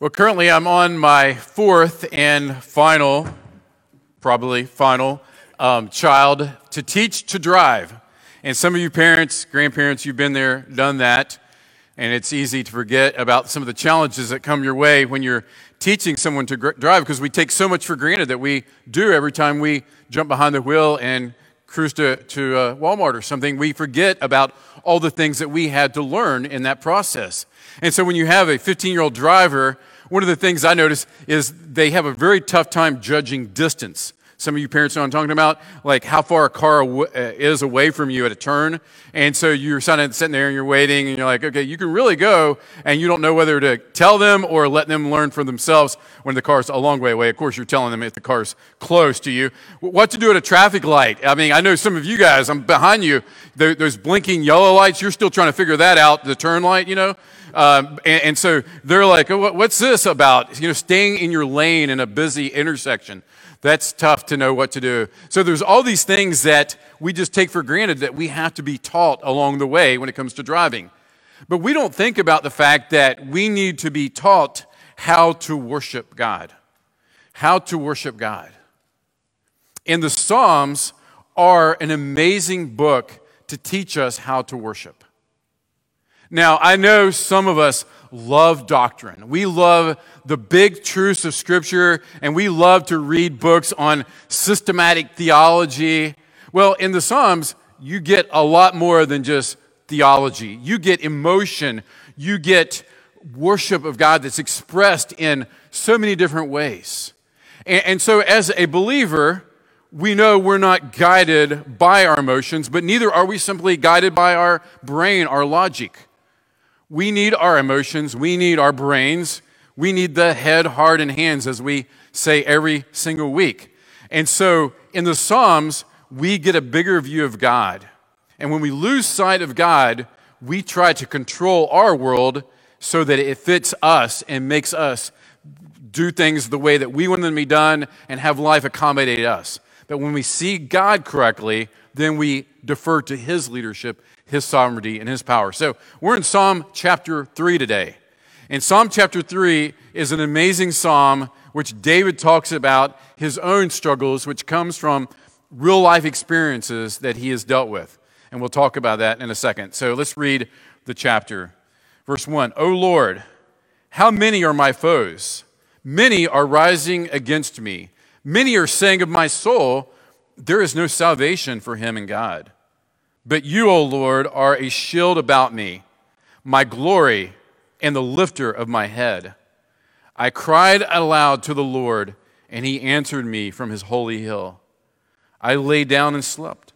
Well, currently I'm on my fourth and final child to teach to drive. And some of you parents, grandparents, you've been there, done that. And it's easy to forget about some of the challenges that come your way when you're teaching someone to drive, because we take so much for granted that we do every time we jump behind the wheel and cruise to Walmart or something. We forget about all the things that we had to learn in that process. And so when you have a 15-year-old driver, one of the things I notice is they have a very tough time judging distance. Some of you parents know what I'm talking about, like how far a car is away from you at a turn. And so you're sitting there and you're waiting and you're like, okay, you can really go, and you don't know whether to tell them or let them learn for themselves when the car's a long way away. Of course, you're telling them if the car's close to you. What to do at a traffic light. I mean, I know some of you guys, I'm behind you, those blinking yellow lights, you're still trying to figure that out, the turn light, you know. And so they're like, oh, what's this about? You know, staying in your lane in a busy intersection. That's tough to know what to do. So there's all these things that we just take for granted that we have to be taught along the way when it comes to driving. But we don't think about the fact that we need to be taught how to worship God. How to worship God. And the Psalms are an amazing book to teach us how to worship. Now, I know some of us love doctrine. We love the big truths of Scripture, and we love to read books on systematic theology. Well, in the Psalms, you get a lot more than just theology. You get emotion. You get worship of God that's expressed in so many different ways. And so as a believer, we know we're not guided by our emotions, but neither are we simply guided by our brain, our logic. We need our emotions, we need our brains, we need the head, heart, and hands, as we say every single week. And so in the Psalms, we get a bigger view of God. And when we lose sight of God, we try to control our world so that it fits us and makes us do things the way that we want them to be done and have life accommodate us. But when we see God correctly, then we defer to His leadership, His sovereignty, and His power. So we're in Psalm chapter 3 today. And Psalm chapter 3 is an amazing psalm which David talks about his own struggles, which comes from real life experiences that he has dealt with. And we'll talk about that in a second. So let's read the chapter. Verse 1, O Lord, how many are my foes? Many are rising against me. Many are saying of my soul, there is no salvation for him in God. But you, O Lord, are a shield about me, my glory and the lifter of my head. I cried aloud to the Lord, and he answered me from his holy hill. I lay down and slept.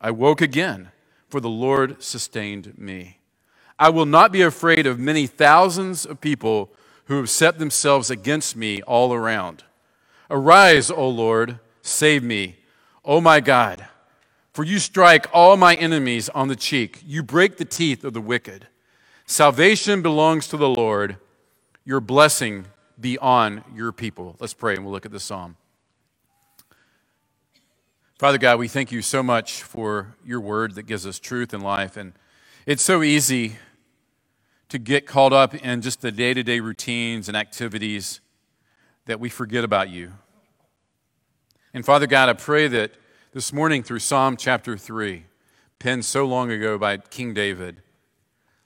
I woke again, for the Lord sustained me. I will not be afraid of many thousands of people who have set themselves against me all around. Arise, O Lord, save me, O my God. For you strike all my enemies on the cheek. You break the teeth of the wicked. Salvation belongs to the Lord. Your blessing be on your people. Let's pray and we'll look at this psalm. Father God, we thank you so much for your word that gives us truth and life. And it's so easy to get caught up in just the day-to-day routines and activities that we forget about you. And Father God, I pray that this morning through Psalm chapter 3, penned so long ago by King David,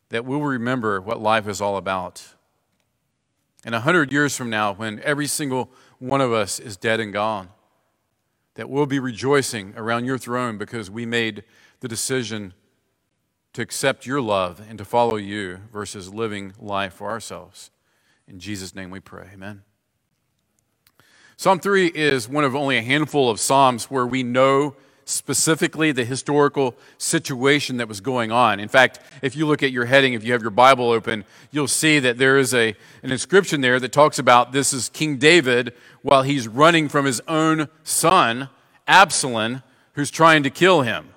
that we'll remember what life is all about. And 100 years from now, when every single one of us is dead and gone, that we'll be rejoicing around your throne because we made the decision to accept your love and to follow you versus living life for ourselves. In Jesus' name we pray, amen. Psalm 3 is one of only a handful of psalms where we know specifically the historical situation that was going on. In fact, if you look at your heading, if you have your Bible open, you'll see that there is an inscription there that talks about this is King David while he's running from his own son, Absalom, who's trying to kill him.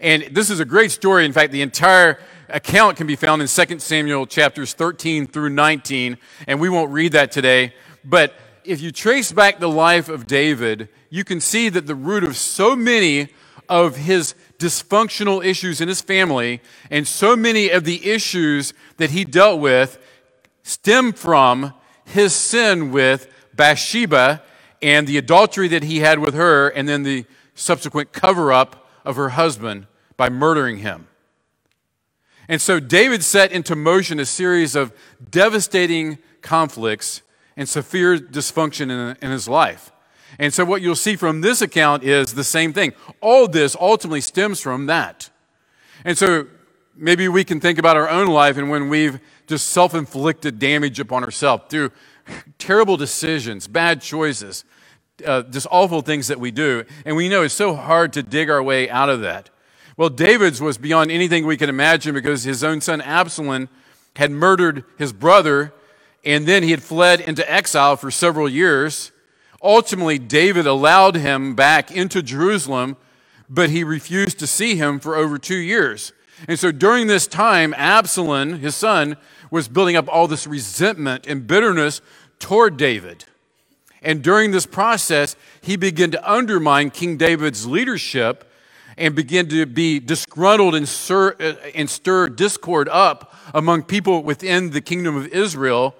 And this is a great story. In fact, the entire account can be found in 2 Samuel chapters 13 through 19, and we won't read that today. But if you trace back the life of David, you can see that the root of so many of his dysfunctional issues in his family and so many of the issues that he dealt with stem from his sin with Bathsheba and the adultery that he had with her, and then the subsequent cover-up of her husband by murdering him. And so David set into motion a series of devastating conflicts and severe dysfunction in his life. And so what you'll see from this account is the same thing. All this ultimately stems from that. And so maybe we can think about our own life and when we've just self-inflicted damage upon ourselves through terrible decisions, bad choices, just awful things that we do. And we know it's so hard to dig our way out of that. Well, David's was beyond anything we can imagine because his own son Absalom had murdered his brother, and then he had fled into exile for several years. Ultimately, David allowed him back into Jerusalem, but he refused to see him for over 2 years. And so during this time, Absalom, his son, was building up all this resentment and bitterness toward David. And during this process, he began to undermine King David's leadership and began to be disgruntled and stir discord up among people within the kingdom of Israel.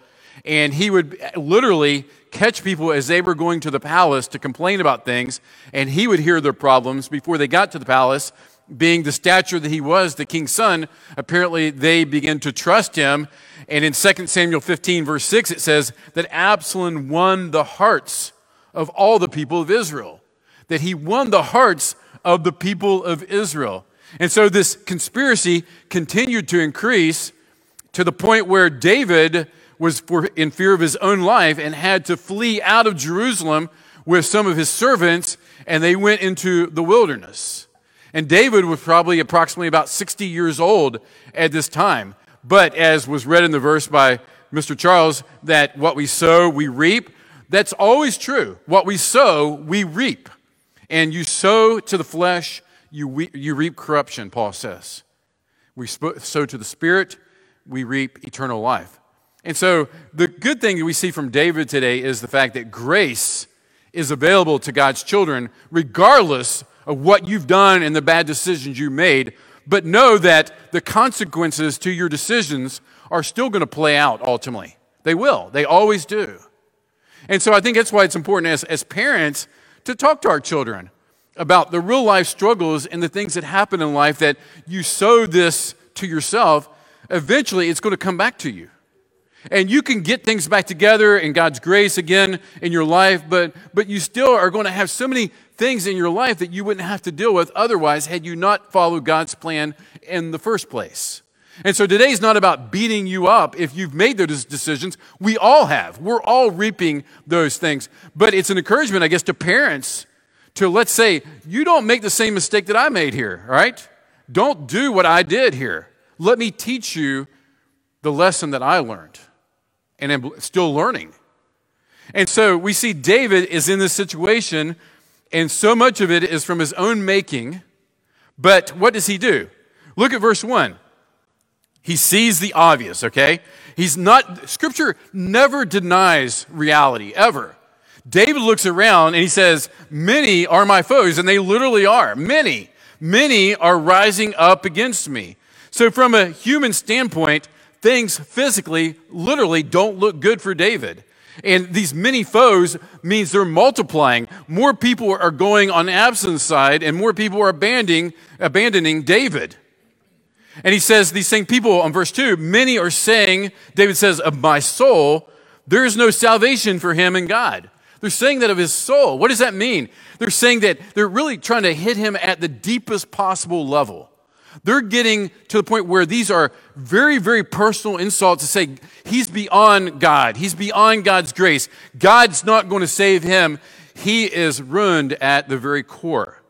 And he would literally catch people as they were going to the palace to complain about things, and he would hear their problems before they got to the palace. Being the stature that he was, the king's son, apparently they began to trust him. And in 2 Samuel 15, verse 6, it says that Absalom won the hearts of all the people of Israel, that he won the hearts of the people of Israel. And so this conspiracy continued to increase to the point where David was in fear of his own life and had to flee out of Jerusalem with some of his servants, and they went into the wilderness. And David was probably approximately about 60 years old at this time. But as was read in the verse by Mr. Charles, that what we sow, we reap. That's always true. What we sow, we reap. And you sow to the flesh, you reap corruption, Paul says. We sow to the spirit, we reap eternal life. And so the good thing that we see from David today is the fact that grace is available to God's children regardless of what you've done and the bad decisions you made, but know that the consequences to your decisions are still going to play out ultimately. They will. They always do. And so I think that's why it's important as parents to talk to our children about the real life struggles and the things that happen in life that you sow this to yourself, eventually it's going to come back to you. And you can get things back together in God's grace again in your life, but you still are going to have so many things in your life that you wouldn't have to deal with otherwise had you not followed God's plan in the first place. And so today's not about beating you up if you've made those decisions. We all have. We're all reaping those things. But it's an encouragement, I guess, to parents to, let's say, you don't make the same mistake that I made here, all right? Don't do what I did here. Let me teach you the lesson that I learned and am still learning. And so we see David is in this situation, and so much of it is from his own making. But what does he do? Look at verse 1. He sees the obvious, okay? Scripture never denies reality, ever. David looks around and he says, many are my foes, and they literally are. Many, many are rising up against me. So from a human standpoint, things physically, literally don't look good for David. And these many foes means they're multiplying. More people are going on Absalom's side, and more people are abandoning David. And he says, these same people on verse 2, many are saying, David says, of my soul, there is no salvation for him in God. They're saying that of his soul. What does that mean? They're saying that they're really trying to hit him at the deepest possible level. They're getting to the point where these are very, very personal insults to say, he's beyond God. He's beyond God's grace. God's not going to save him. He is ruined at the very core.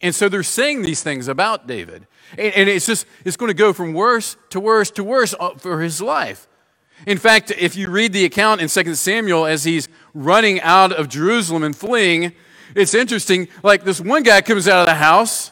And so they're saying these things about David. And it's going to go from worse to worse to worse for his life. In fact, if you read the account in 2 Samuel as he's running out of Jerusalem and fleeing, it's interesting. Like this one guy comes out of the house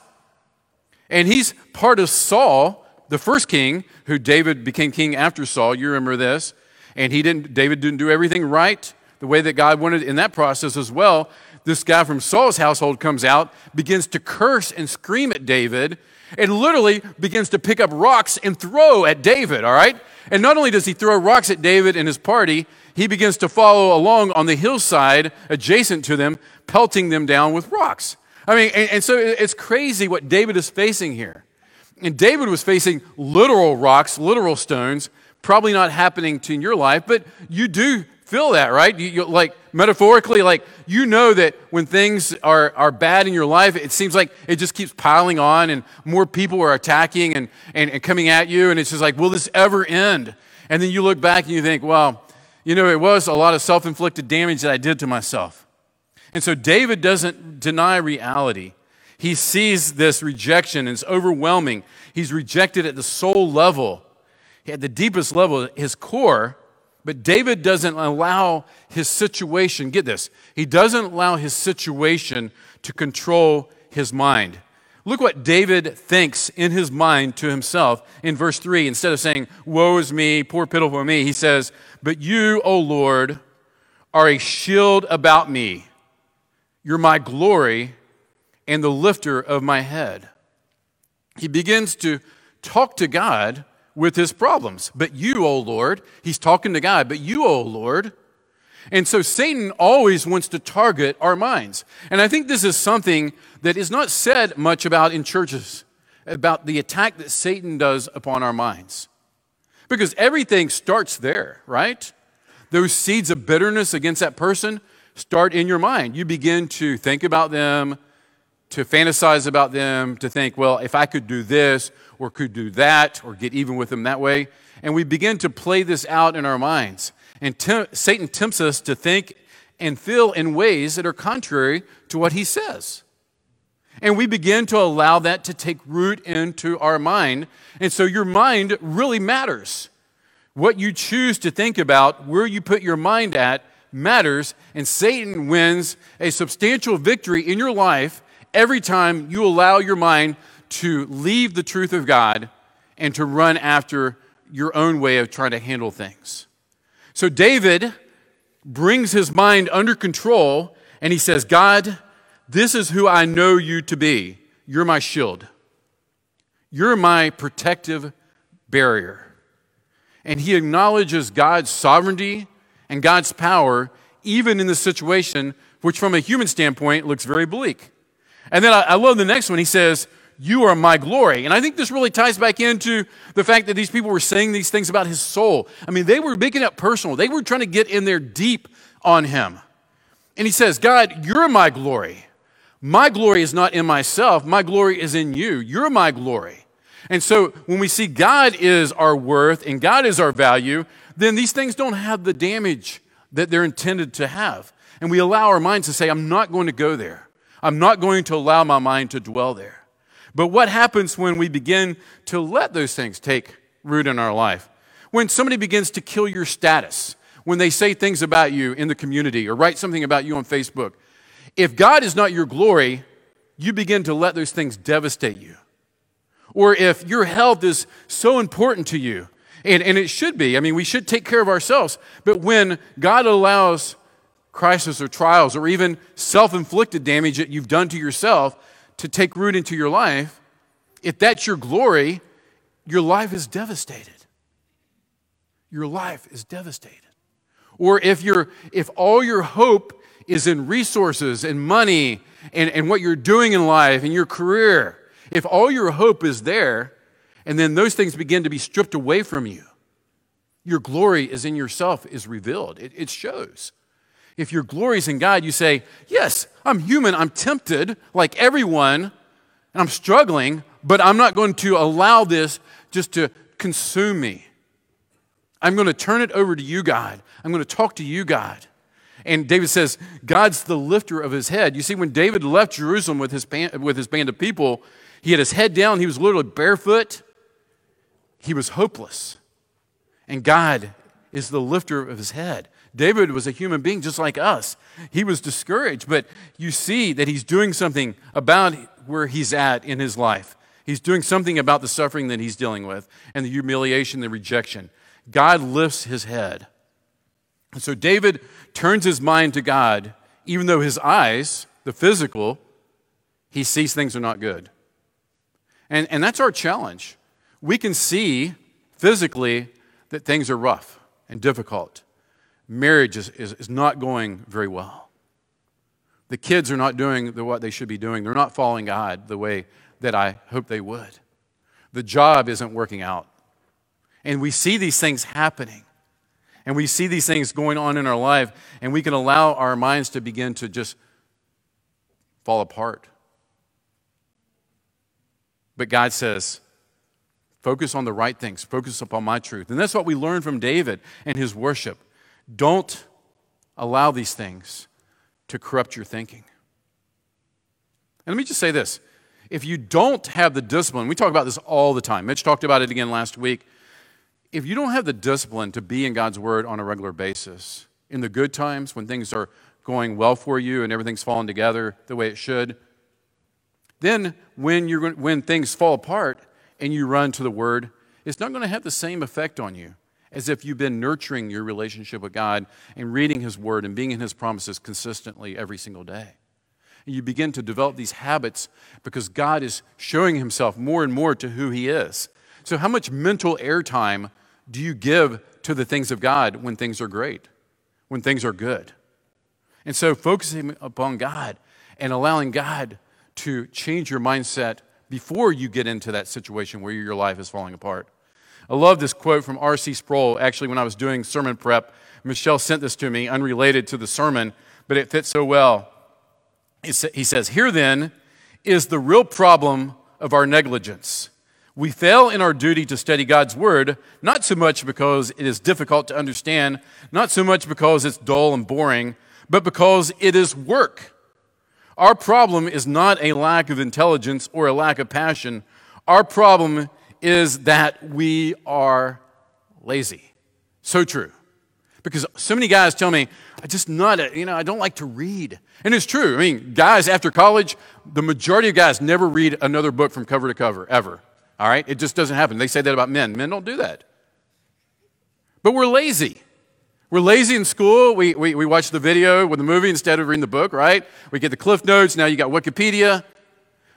And he's part of Saul, the first king, who David became king after Saul. You remember this. And David didn't do everything right the way that God wanted in that process as well. This guy from Saul's household comes out, begins to curse and scream at David, and literally begins to pick up rocks and throw at David, all right? And not only does he throw rocks at David and his party, he begins to follow along on the hillside adjacent to them, pelting them down with rocks. I mean, and so it's crazy what David is facing here. And David was facing literal rocks, literal stones, probably not happening to in your life, but you do feel that, right? You like metaphorically, like you know that when things are bad in your life, it seems like it just keeps piling on and more people are attacking and coming at you, and it's just like, will this ever end? And then you look back and you think, well, you know, it was a lot of self-inflicted damage that I did to myself. And so David doesn't deny reality. He sees this rejection, and it's overwhelming. He's rejected at the soul level, at the deepest level, his core. But David doesn't allow his situation, get this, he doesn't allow his situation to control his mind. Look what David thinks in his mind to himself in verse 3. Instead of saying, woe is me, poor pitiful me, he says, but you, O Lord, are a shield about me. You're my glory and the lifter of my head. He begins to talk to God with his problems. But you, O Lord, he's talking to God, but you, O Lord. And so Satan always wants to target our minds. And I think this is something that is not said much about in churches, about the attack that Satan does upon our minds. Because everything starts there, right? Those seeds of bitterness against that person start in your mind. You begin to think about them, to fantasize about them, to think, well, if I could do this or could do that or get even with them that way. And we begin to play this out in our minds. And Satan tempts us to think and feel in ways that are contrary to what he says. And we begin to allow that to take root into our mind. And so your mind really matters. What you choose to think about, where you put your mind at, matters. And Satan wins a substantial victory in your life every time you allow your mind to leave the truth of God and to run after your own way of trying to handle things. So David brings his mind under control and he says, God, this is who I know you to be. You're my shield. You're my protective barrier. And he acknowledges God's sovereignty and God's power, even in the situation, which from a human standpoint looks very bleak. And then I love the next one. He says, you are my glory. And I think this really ties back into the fact that these people were saying these things about his soul. I mean, they were making it personal. They were trying to get in there deep on him. And he says, God, you're my glory. My glory is not in myself. My glory is in you. You're my glory. And so when we see God is our worth and God is our value, then these things don't have the damage that they're intended to have. And we allow our minds to say, I'm not going to go there. I'm not going to allow my mind to dwell there. But what happens when we begin to let those things take root in our life? When somebody begins to kill your status, when they say things about you in the community or write something about you on Facebook, if God is not your glory, you begin to let those things devastate you. Or if your health is so important to you, and it should be, I mean, we should take care of ourselves, but when God allows crisis or trials or even self-inflicted damage that you've done to yourself to take root into your life, if that's your glory, your life is devastated. Your life is devastated. Or if all your hope is in resources and money and what you're doing in life and your career, if all your hope is there and then those things begin to be stripped away from you, your glory is in yourself is revealed. It shows. If your glory is in God, you say, yes, I'm human, I'm tempted like everyone, and I'm struggling, but I'm not going to allow this just to consume me. I'm going to turn it over to you, God. I'm going to talk to you, God. And David says, God's the lifter of his head. You see, when David left Jerusalem with his band of people, he had his head down, he was literally barefoot, he was hopeless. And God is the lifter of his head. David was a human being just like us. He was discouraged, but you see that he's doing something about where he's at in his life. He's doing something about the suffering that he's dealing with and the humiliation, the rejection. God lifts his head. And so David turns his mind to God, even though his eyes, the physical, he sees things are not good. And that's our challenge. We can see physically that things are rough and difficult. Marriage is not going very well. The kids are not doing what they should be doing. They're not following God the way that I hope they would. The job isn't working out. And we see these things happening. And we see these things going on in our life. And we can allow our minds to begin to just fall apart. But God says, focus on the right things. Focus upon my truth. And that's what we learn from David and his worship. Don't allow these things to corrupt your thinking. And let me just say this. If you don't have the discipline, we talk about this all the time. Mitch talked about it again last week. If you don't have the discipline to be in God's Word on a regular basis, in the good times when things are going well for you and everything's falling together the way it should, then when things fall apart and you run to the Word, it's not going to have the same effect on you as if you've been nurturing your relationship with God and reading His Word and being in His promises consistently every single day. And you begin to develop these habits because God is showing Himself more and more to who He is. So how much mental airtime do you give to the things of God when things are great, when things are good? And so focusing upon God and allowing God to change your mindset before you get into that situation where your life is falling apart. I love this quote from R.C. Sproul. Actually, when I was doing sermon prep, Michelle sent this to me, unrelated to the sermon, but it fits so well. He says, "Here then is the real problem of our negligence. We fail in our duty to study God's Word, not so much because it is difficult to understand, not so much because it's dull and boring, but because it is work. Our problem is not a lack of intelligence or a lack of passion. Our problem is that we are lazy." So true. Because so many guys tell me, I don't like to read. And it's true. I mean, guys after college, the majority of guys never read another book from cover to cover, ever. All right? It just doesn't happen. They say that about men. Men don't do that. But we're lazy. We're lazy in school. We watch the video with the movie instead of reading the book, right? We get the Cliff Notes. Now you got Wikipedia.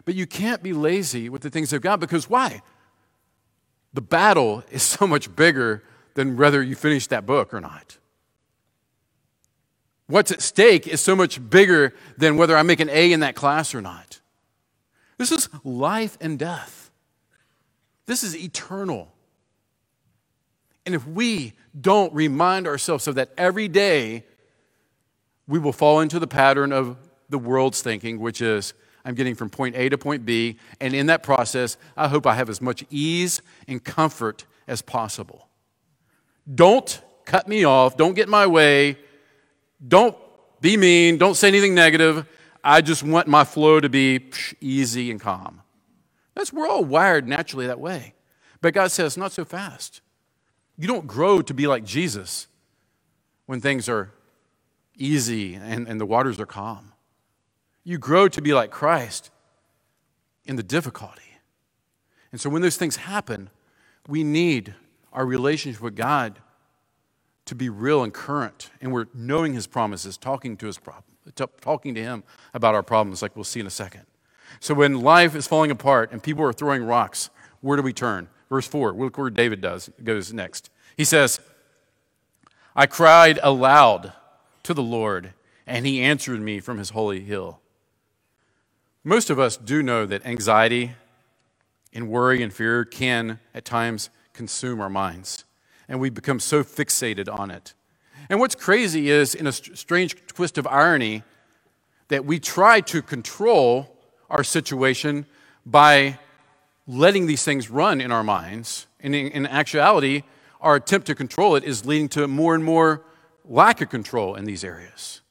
But you can't be lazy with the things of God because why? The battle is so much bigger than whether you finish that book or not. What's at stake is so much bigger than whether I make an A in that class or not. This is life and death. This is eternal. And if we don't remind ourselves of that every day, we will fall into the pattern of the world's thinking, which is, I'm getting from point A to point B, and in that process, I hope I have as much ease and comfort as possible. Don't cut me off. Don't get in my way. Don't be mean. Don't say anything negative. I just want my flow to be easy and calm. We're all wired naturally that way. But God says, not so fast. You don't grow to be like Jesus when things are easy and the waters are calm. You grow to be like Christ in the difficulty. And so when those things happen, we need our relationship with God to be real and current. And we're knowing His promises, talking to Him about our problems, like we'll see in a second. So when life is falling apart and people are throwing rocks, where do we turn? Verse 4, look where David goes next. He says, "I cried aloud to the Lord, and He answered me from His holy hill." Most of us do know that anxiety and worry and fear can, at times, consume our minds. And we become so fixated on it. And what's crazy is, in a strange twist of irony, that we try to control our situation by letting these things run in our minds. And in actuality, our attempt to control it is leading to more and more lack of control in these areas.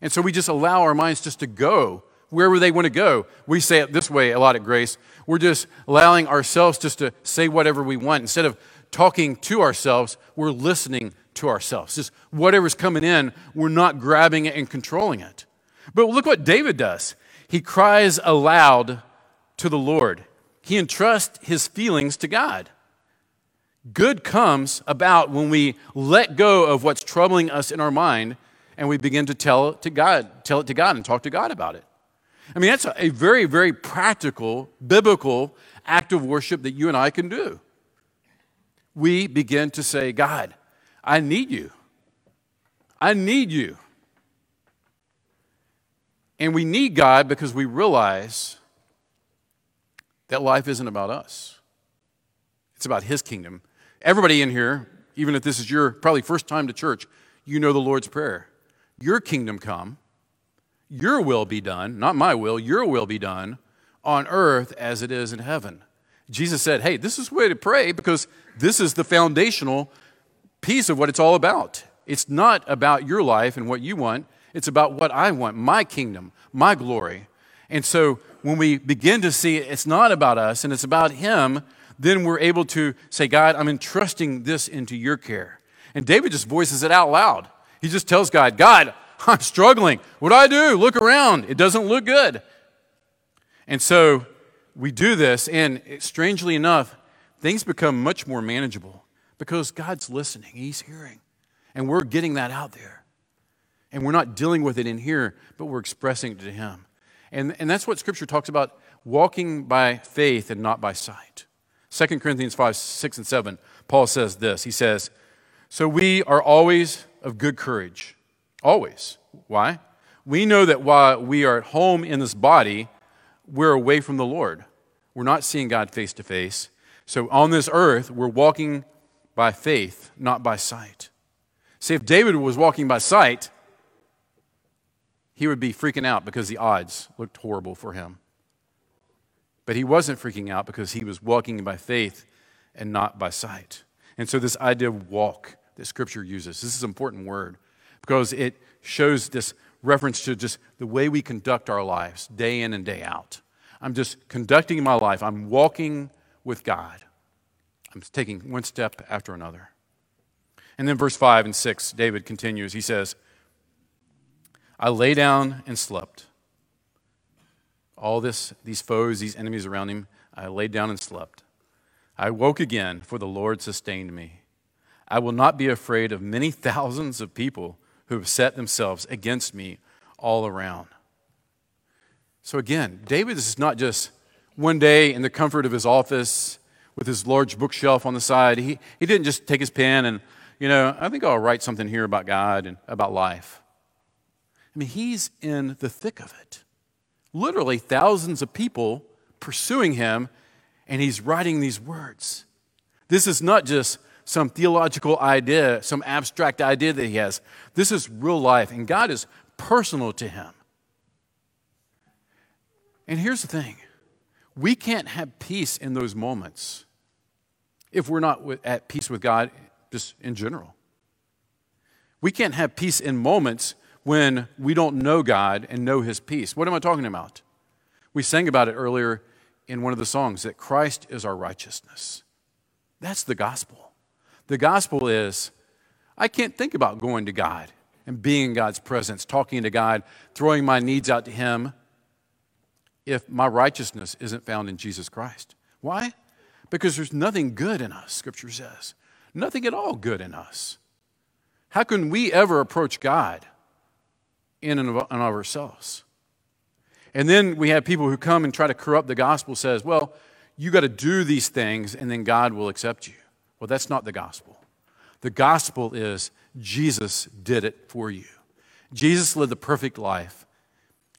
And so we just allow our minds just to go wherever they want to go. We say it this way a lot at Grace. We're just allowing ourselves just to say whatever we want. Instead of talking to ourselves, we're listening to ourselves. Just whatever's coming in, we're not grabbing it and controlling it. But look what David does. He cries aloud to the Lord. he entrusts his feelings to God. Good comes about when we let go of what's troubling us in our mind and we begin to tell it to God and talk to God about it. I mean, that's a very, very practical, biblical act of worship that you and I can do. We begin to say, God, I need you. I need you. And we need God because we realize that life isn't about us. It's about His kingdom. Everybody in here, even if this is your probably first time to church, you know the Lord's Prayer. Your kingdom come, your will be done, not my will, your will be done on earth as it is in heaven. Jesus said, hey, this is the way to pray because this is the foundational piece of what it's all about. It's not about your life and what you want. It's about what I want, my kingdom, my glory. And so when we begin to see it's not about us and it's about Him, then we're able to say, God, I'm entrusting this into your care. And David just voices it out loud. He just tells God, God, I'm struggling. What do I do? Look around. It doesn't look good. And so we do this, and strangely enough, things become much more manageable because God's listening. He's hearing. And we're getting that out there. And we're not dealing with it in here, but we're expressing it to Him. And that's what Scripture talks about, walking by faith and not by sight. 2 Corinthians 5, 6, and 7, Paul says this. He says, so we are always of good courage. Always. Why? We know that while we are at home in this body, we're away from the Lord. We're not seeing God face to face. So on this earth, we're walking by faith, not by sight. See, if David was walking by sight, he would be freaking out because the odds looked horrible for him. But he wasn't freaking out because he was walking by faith and not by sight. And so this idea of walk that Scripture uses, this is an important word because it shows this reference to just the way we conduct our lives day in and day out. I'm just conducting my life. I'm walking with God. I'm taking one step after another. And then verse 5 and 6, David continues. He says, I lay down and slept. All this, these foes, these enemies around him, I lay down and slept. I woke again, for the Lord sustained me. I will not be afraid of many thousands of people who have set themselves against me all around. So again, David is not just one day in the comfort of his office with his large bookshelf on the side. He didn't just take his pen and, I think I'll write something here about God and about life. I mean, he's in the thick of it. Literally thousands of people pursuing him, and he's writing these words. This is not just some theological idea, some abstract idea that he has. This is real life, and God is personal to him. And here's the thing. We can't have peace in those moments if we're not at peace with God just in general. We can't have peace in moments when we don't know God and know His peace. What am I talking about? We sang about it earlier in one of the songs, that Christ is our righteousness. That's the gospel. The gospel is, I can't think about going to God and being in God's presence, talking to God, throwing my needs out to Him, if my righteousness isn't found in Jesus Christ. Why? Because there's nothing good in us, Scripture says. Nothing at all good in us. How can we ever approach God in and of ourselves? And then we have people who come and try to corrupt the gospel, says, well, you got to do these things and then God will accept you. Well, that's not the gospel. The gospel is Jesus did it for you. Jesus lived the perfect life.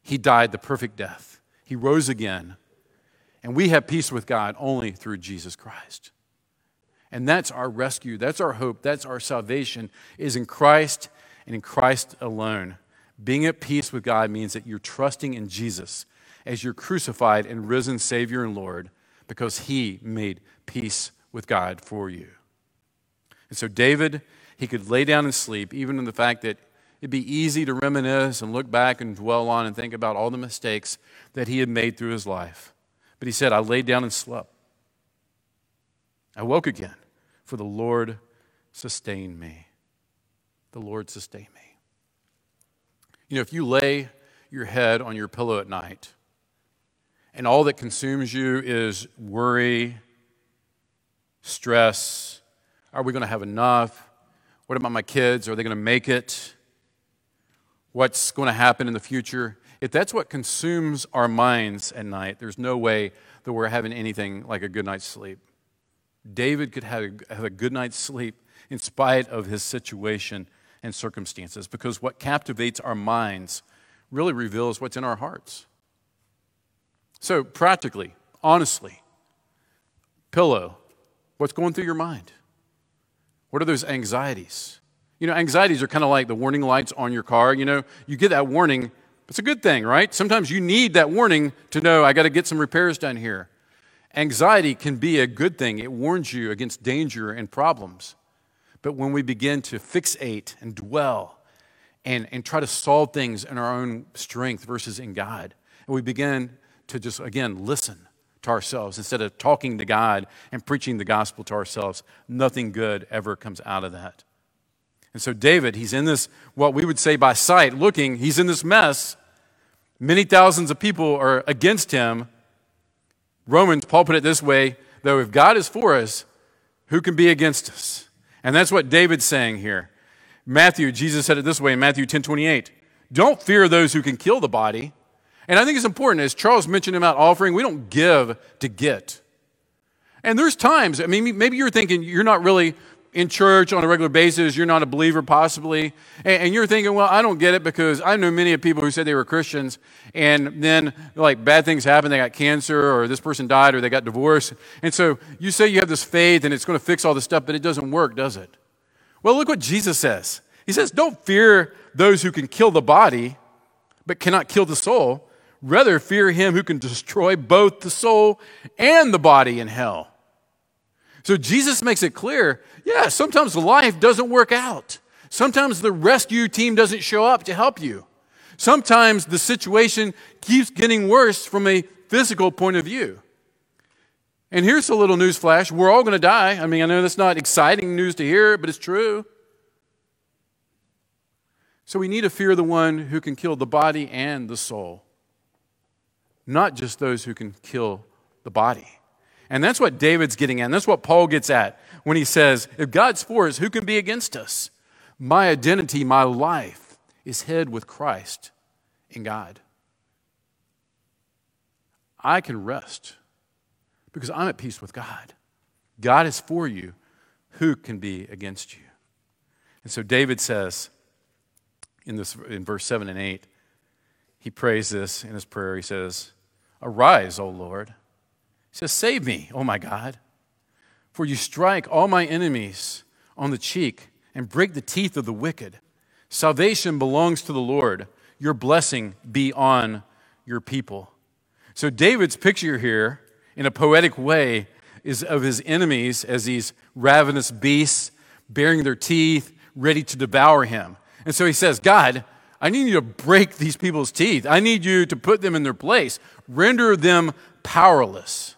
He died the perfect death. He rose again. And we have peace with God only through Jesus Christ. And that's our rescue. That's our hope. That's our salvation, is in Christ and in Christ alone. Being at peace with God means that you're trusting in Jesus as your crucified and risen Savior and Lord, because He made peace with God for you. And so David, he could lay down and sleep, even in the fact that it'd be easy to reminisce and look back and dwell on and think about all the mistakes that he had made through his life. But he said, I lay down and slept. I woke again, for the Lord sustained me. The Lord sustained me. If you lay your head on your pillow at night and all that consumes you is worry, stress. Are we going to have enough? What about my kids? Are they going to make it? What's going to happen in the future? If that's what consumes our minds at night, there's no way that we're having anything like a good night's sleep. David could have a good night's sleep in spite of his situation and circumstances, because what captivates our minds really reveals what's in our hearts. So practically, honestly, pillow, what's going through your mind? What are those anxieties? You know, anxieties are kind of like the warning lights on your car. You know, you get that warning, it's a good thing, right? Sometimes you need that warning to know, I got to get some repairs done here. Anxiety can be a good thing. It warns you against danger and problems. But when we begin to fixate and dwell and try to solve things in our own strength versus in God, and we begin to just, again, listen to ourselves instead of talking to God and preaching the gospel to ourselves, nothing good ever comes out of that. And so David, he's in this, what we would say by sight, looking, he's in this mess. Many thousands of people are against him. Romans, Paul put it this way, though, if God is for us, who can be against us? And that's what David's saying here. Matthew, Jesus said it this way in Matthew 10:28. Don't fear those who can kill the body. And I think it's important, as Charles mentioned about offering, we don't give to get. And there's times, I mean, maybe you're thinking you're not really in church on a regular basis, you're not a believer possibly, and you're thinking, well, I don't get it because I know many of people who said they were Christians, and then like bad things happen, they got cancer, or this person died, or they got divorced, and so you say you have this faith, and it's going to fix all this stuff, but it doesn't work, does it? Well, look what Jesus says. He says, don't fear those who can kill the body, but cannot kill the soul. Rather, fear him who can destroy both the soul and the body in hell. So Jesus makes it clear, yeah, sometimes life doesn't work out. Sometimes the rescue team doesn't show up to help you. Sometimes the situation keeps getting worse from a physical point of view. And here's a little news flash. We're all going to die. I mean, I know that's not exciting news to hear, but it's true. So we need to fear the one who can kill the body and the soul, not just those who can kill the body. And that's what David's getting at, and that's what Paul gets at when he says, if God's for us, who can be against us? My identity, my life is hid with Christ in God. I can rest because I'm at peace with God. God is for you. Who can be against you? And so David says in verse 7 and 8, he prays this in his prayer. He says, arise, O Lord. He says, save me, oh my God, for you strike all my enemies on the cheek and break the teeth of the wicked. Salvation belongs to the Lord. Your blessing be on your people. So David's picture here, in a poetic way, is of his enemies as these ravenous beasts baring their teeth, ready to devour him. And so he says, God, I need you to break these people's teeth. I need you to put them in their place, render them powerless.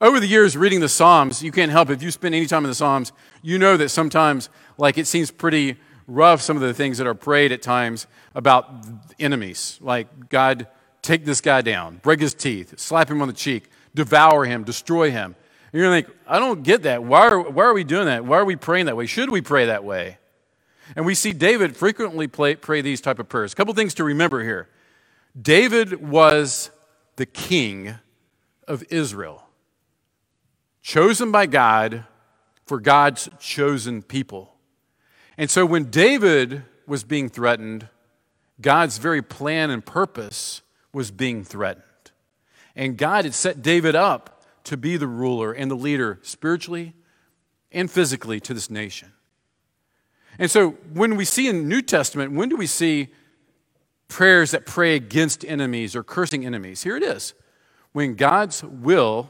Over the years, reading the Psalms, you can't help it. If you spend any time in the Psalms, you know that sometimes, like, it seems pretty rough, some of the things that are prayed at times about enemies. Like, God, take this guy down, break his teeth, slap him on the cheek, devour him, destroy him. And you're like, I don't get that. Why are we doing that? Why are we praying that way? Should we pray that way? And we see David frequently pray these type of prayers. A couple things to remember here. David was the king of Israel, chosen by God for God's chosen people. And so when David was being threatened, God's very plan and purpose was being threatened. And God had set David up to be the ruler and the leader spiritually and physically to this nation. And so when we see in the New Testament, when do we see prayers that pray against enemies or cursing enemies? Here it is. When God's will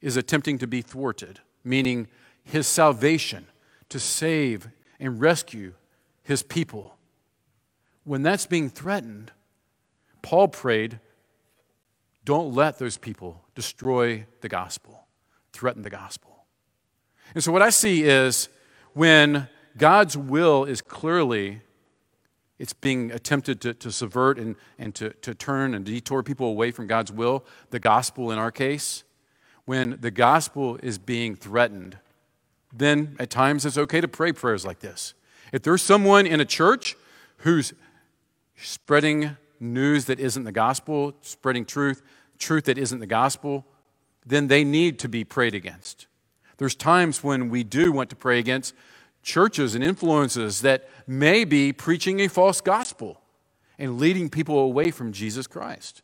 is attempting to be thwarted, meaning his salvation to save and rescue his people. When that's being threatened, Paul prayed, don't let those people destroy the gospel, threaten the gospel. And so what I see is when God's will is clearly It's being attempted to subvert and to turn and detour people away from God's will, the gospel in our case. When the gospel is being threatened, then at times it's okay to pray prayers like this. If there's someone in a church who's spreading news that isn't the gospel, spreading truth that isn't the gospel, then they need to be prayed against. There's times when we do want to pray against churches and influences that may be preaching a false gospel and leading people away from Jesus Christ.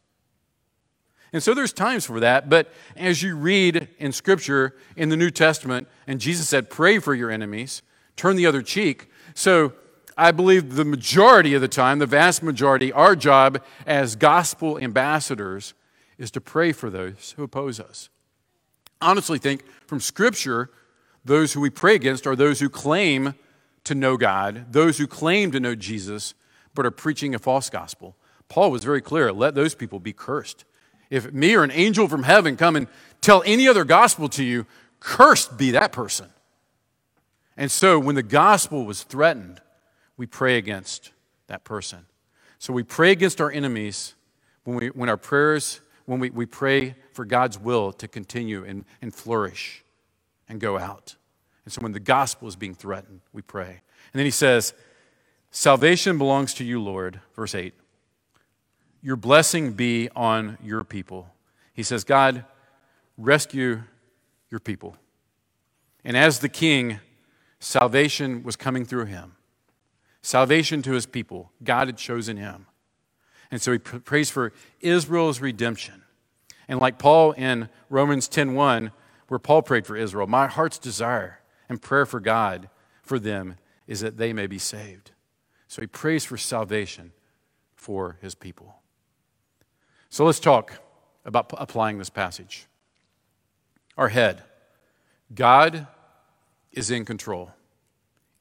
And so there's times for that, but as you read in Scripture in the New Testament, and Jesus said, pray for your enemies, turn the other cheek. So I believe the majority of the time, the vast majority, our job as gospel ambassadors is to pray for those who oppose us. I honestly think from Scripture, those who we pray against are those who claim to know God, those who claim to know Jesus, but are preaching a false gospel. Paul was very clear, let those people be cursed. If me or an angel from heaven come and tell any other gospel to you, cursed be that person. And so when the gospel was threatened, we pray against that person. So we pray against our enemies when we pray for God's will to continue and flourish and go out. And so when the gospel is being threatened, we pray. And then he says, salvation belongs to you, Lord, verse 8. Your blessing be on your people. He says, God, rescue your people. And as the king, salvation was coming through him. Salvation to his people. God had chosen him. And so he prays for Israel's redemption. And like Paul in Romans 10:1, where Paul prayed for Israel, my heart's desire and prayer for God for them is that they may be saved. So he prays for salvation for his people. So let's talk about applying this passage. Our head, God is in control,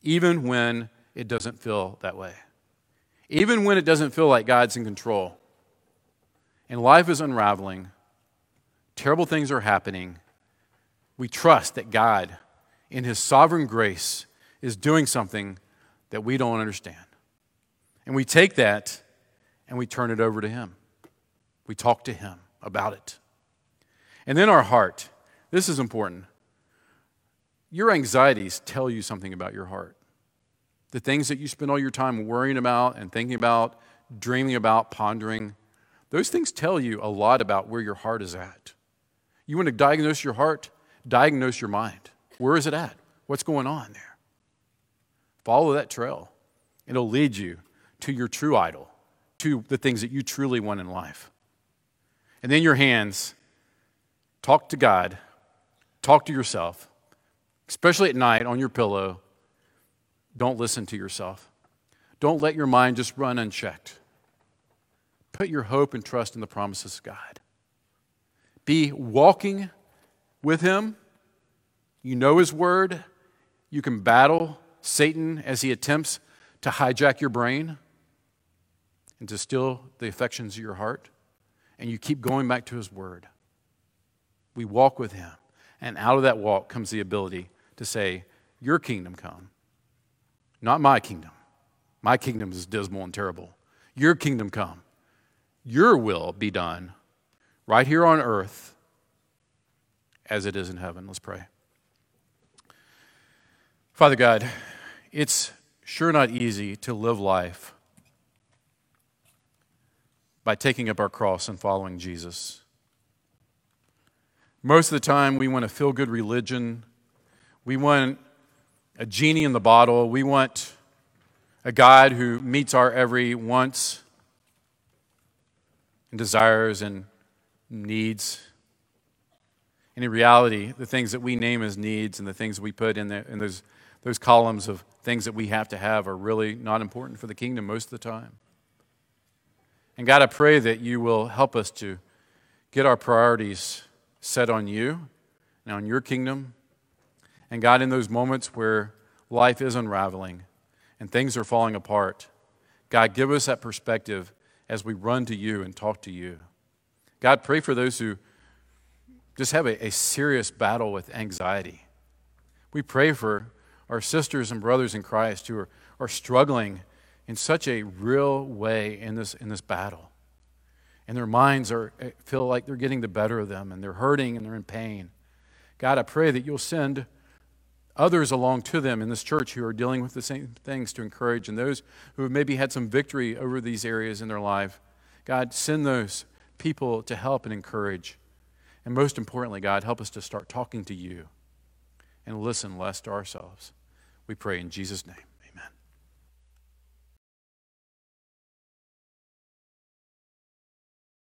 even when it doesn't feel that way. Even when it doesn't feel like God's in control, and life is unraveling, terrible things are happening, we trust that God, in his sovereign grace, is doing something that we don't understand. And we take that and we turn it over to him. We talk to him about it. And then our heart. This is important. Your anxieties tell you something about your heart. The things that you spend all your time worrying about and thinking about, dreaming about, pondering, those things tell you a lot about where your heart is at. You want to diagnose your heart, diagnose your mind. Where is it at? What's going on there? Follow that trail. It'll lead you to your true idol, to the things that you truly want in life. And then your hands, talk to God, talk to yourself, especially at night on your pillow. Don't listen to yourself. Don't let your mind just run unchecked. Put your hope and trust in the promises of God. Be walking with him. You know his word. You can battle Satan as he attempts to hijack your brain and to steal the affections of your heart. And you keep going back to his word. We walk with him. And out of that walk comes the ability to say, your kingdom come. Not my kingdom. My kingdom is dismal and terrible. Your kingdom come. Your will be done right here on earth as it is in heaven. Let's pray. Father God, it's sure not easy to live life by taking up our cross and following Jesus. Most of the time, we want a feel-good religion. We want a genie in the bottle. We want a God who meets our every wants and desires and needs. And in reality, the things that we name as needs and the things we put in those columns of things that we have to have are really not important for the kingdom most of the time. And God, I pray that you will help us to get our priorities set on you and on your kingdom. And God, in those moments where life is unraveling and things are falling apart, God, give us that perspective as we run to you and talk to you. God, pray for those who just have a serious battle with anxiety. We pray for our sisters and brothers in Christ who are struggling in such a real way in this battle. And their minds feel like they're getting the better of them, and they're hurting and they're in pain. God, I pray that you'll send others along to them in this church who are dealing with the same things to encourage, and those who have maybe had some victory over these areas in their life. God, send those people to help and encourage. And most importantly, God, help us to start talking to you and listen less to ourselves. We pray in Jesus' name.